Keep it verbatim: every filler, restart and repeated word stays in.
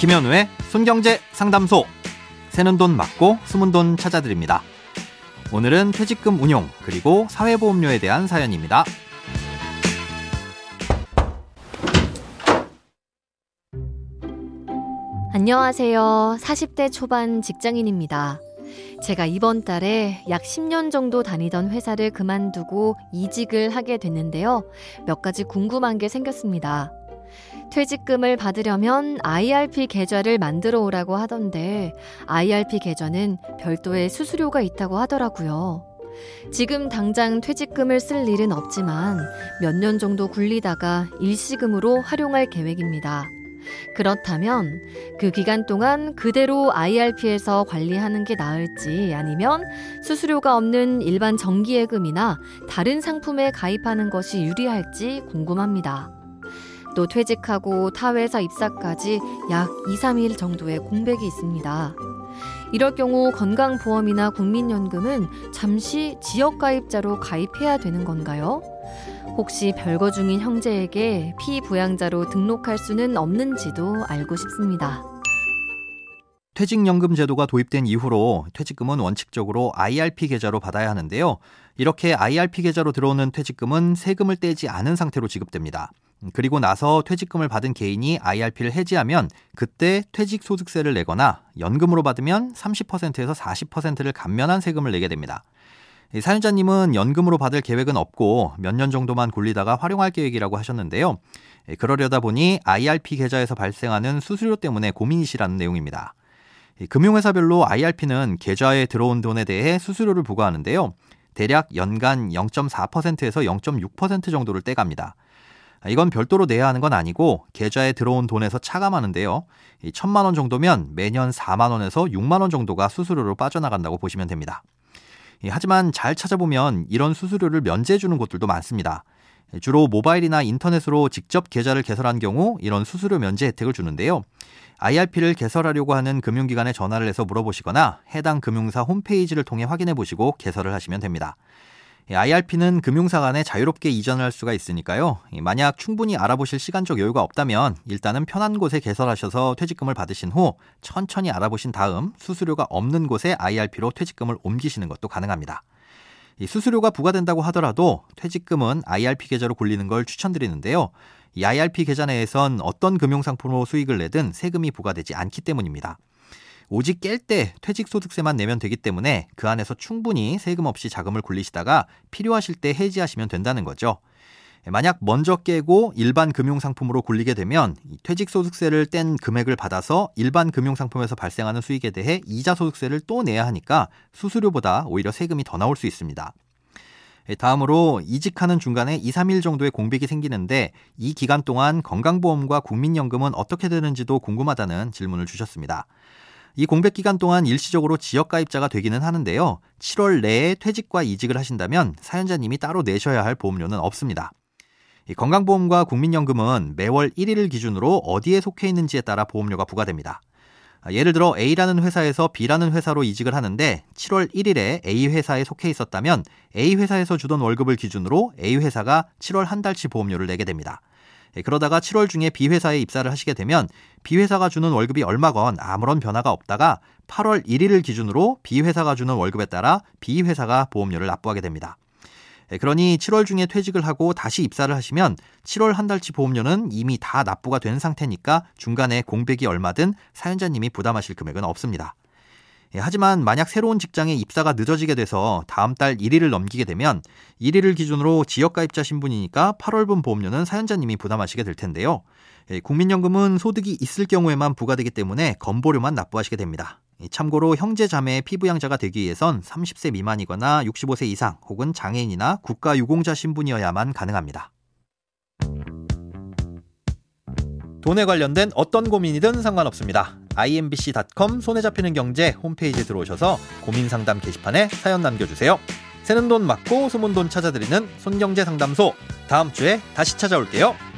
김현우의 손경제 상담소. 새는 돈 막고 숨은 돈 찾아드립니다. 오늘은 퇴직금 운용 그리고 사회보험료에 대한 사연입니다. 안녕하세요. 사십 대 초반 직장인입니다. 제가 이번 달에 약 십 년 정도 다니던 회사를 그만두고 이직을 하게 됐는데요. 몇 가지 궁금한 게 생겼습니다. 퇴직금을 받으려면 아이알피 계좌를 만들어 오라고 하던데 아이알피 계좌는 별도의 수수료가 있다고 하더라고요. 지금 당장 퇴직금을 쓸 일은 없지만 몇 년 정도 굴리다가 일시금으로 활용할 계획입니다. 그렇다면 그 기간 동안 그대로 아이알피에서 관리하는 게 나을지 아니면 수수료가 없는 일반 정기예금이나 다른 상품에 가입하는 것이 유리할지 궁금합니다. 또 퇴직하고 타회사 입사까지 약 이, 삼 일 정도의 공백이 있습니다. 이럴 경우 건강보험이나 국민연금은 잠시 지역가입자로 가입해야 되는 건가요? 혹시 별거 중인 형제에게 피부양자로 등록할 수는 없는지도 알고 싶습니다. 퇴직연금 제도가 도입된 이후로 퇴직금은 원칙적으로 아이알피 계좌로 받아야 하는데요. 이렇게 아이알피 계좌로 들어오는 퇴직금은 세금을 떼지 않은 상태로 지급됩니다. 그리고 나서 퇴직금을 받은 개인이 아이알피를 해지하면 그때 퇴직소득세를 내거나 연금으로 받으면 삼십 퍼센트에서 사십 퍼센트를 감면한 세금을 내게 됩니다. 사연자님은 연금으로 받을 계획은 없고 몇 년 정도만 굴리다가 활용할 계획이라고 하셨는데요. 그러려다 보니 아이알피 계좌에서 발생하는 수수료 때문에 고민이시라는 내용입니다. 금융회사별로 아이알피는 계좌에 들어온 돈에 대해 수수료를 부과하는데요. 대략 연간 영점 사 퍼센트에서 영점 육 퍼센트 정도를 떼갑니다. 이건 별도로 내야 하는 건 아니고 계좌에 들어온 돈에서 차감하는데요. 천만 원 정도면 매년 사만 원에서 육만 원 정도가 수수료로 빠져나간다고 보시면 됩니다. 하지만 잘 찾아보면 이런 수수료를 면제해주는 곳들도 많습니다. 주로 모바일이나 인터넷으로 직접 계좌를 개설한 경우 이런 수수료 면제 혜택을 주는데요. 아이알피를 개설하려고 하는 금융기관에 전화를 해서 물어보시거나 해당 금융사 홈페이지를 통해 확인해보시고 개설을 하시면 됩니다. 아이알피는 금융사 간에 자유롭게 이전을 할 수가 있으니까요. 만약 충분히 알아보실 시간적 여유가 없다면 일단은 편한 곳에 개설하셔서 퇴직금을 받으신 후 천천히 알아보신 다음 수수료가 없는 곳에 아이알피로 퇴직금을 옮기시는 것도 가능합니다. 수수료가 부과된다고 하더라도 퇴직금은 아이알피 계좌로 굴리는 걸 추천드리는데요. 이 아이알피 계좌 내에선 어떤 금융상품으로 수익을 내든 세금이 부과되지 않기 때문입니다. 오직 깰 때 퇴직소득세만 내면 되기 때문에 그 안에서 충분히 세금 없이 자금을 굴리시다가 필요하실 때 해지하시면 된다는 거죠. 만약 먼저 깨고 일반 금융상품으로 굴리게 되면 퇴직소득세를 뗀 금액을 받아서 일반 금융상품에서 발생하는 수익에 대해 이자소득세를 또 내야 하니까 수수료보다 오히려 세금이 더 나올 수 있습니다. 다음으로 이직하는 중간에 이, 삼 일 정도의 공백이 생기는데 이 기간 동안 건강보험과 국민연금은 어떻게 되는지도 궁금하다는 질문을 주셨습니다. 이 공백 기간 동안 일시적으로 지역가입자가 되기는 하는데요. 칠월 내에 퇴직과 이직을 하신다면 사연자님이 따로 내셔야 할 보험료는 없습니다. 이 건강보험과 국민연금은 매월 일 일을 기준으로 어디에 속해 있는지에 따라 보험료가 부과됩니다. 예를 들어 A라는 회사에서 B라는 회사로 이직을 하는데 칠월 일 일에 A 회사에 속해 있었다면 A 회사에서 주던 월급을 기준으로 A 회사가 칠월 한 달치 보험료를 내게 됩니다. 그러다가 칠월 중에 B 회사에 입사를 하시게 되면 B 회사가 주는 월급이 얼마건 아무런 변화가 없다가 팔월 일 일을 기준으로 B 회사가 주는 월급에 따라 B 회사가 보험료를 납부하게 됩니다. 그러니 칠월 중에 퇴직을 하고 다시 입사를 하시면 칠월 한 달치 보험료는 이미 다 납부가 된 상태니까 중간에 공백이 얼마든 사연자님이 부담하실 금액은 없습니다. 하지만 만약 새로운 직장에 입사가 늦어지게 돼서 다음 달 일 일을 넘기게 되면 일 일을 기준으로 지역가입자 신분이니까 팔월분 보험료는 사연자님이 부담하시게 될 텐데요. 국민연금은 소득이 있을 경우에만 부과되기 때문에 건보료만 납부하시게 됩니다. 참고로 형제 자매의 피부양자가 되기 위해선 삼십 세 미만이거나 육십오 세 이상 혹은 장애인이나 국가유공자 신분이어야만 가능합니다. 돈에 관련된 어떤 고민이든 상관없습니다. 아이엠비씨 닷컴 손에 잡히는 경제 홈페이지에 들어오셔서 고민상담 게시판에 사연 남겨주세요. 새는 돈 막고 숨은 돈 찾아드리는 손경제 상담소, 다음 주에 다시 찾아올게요.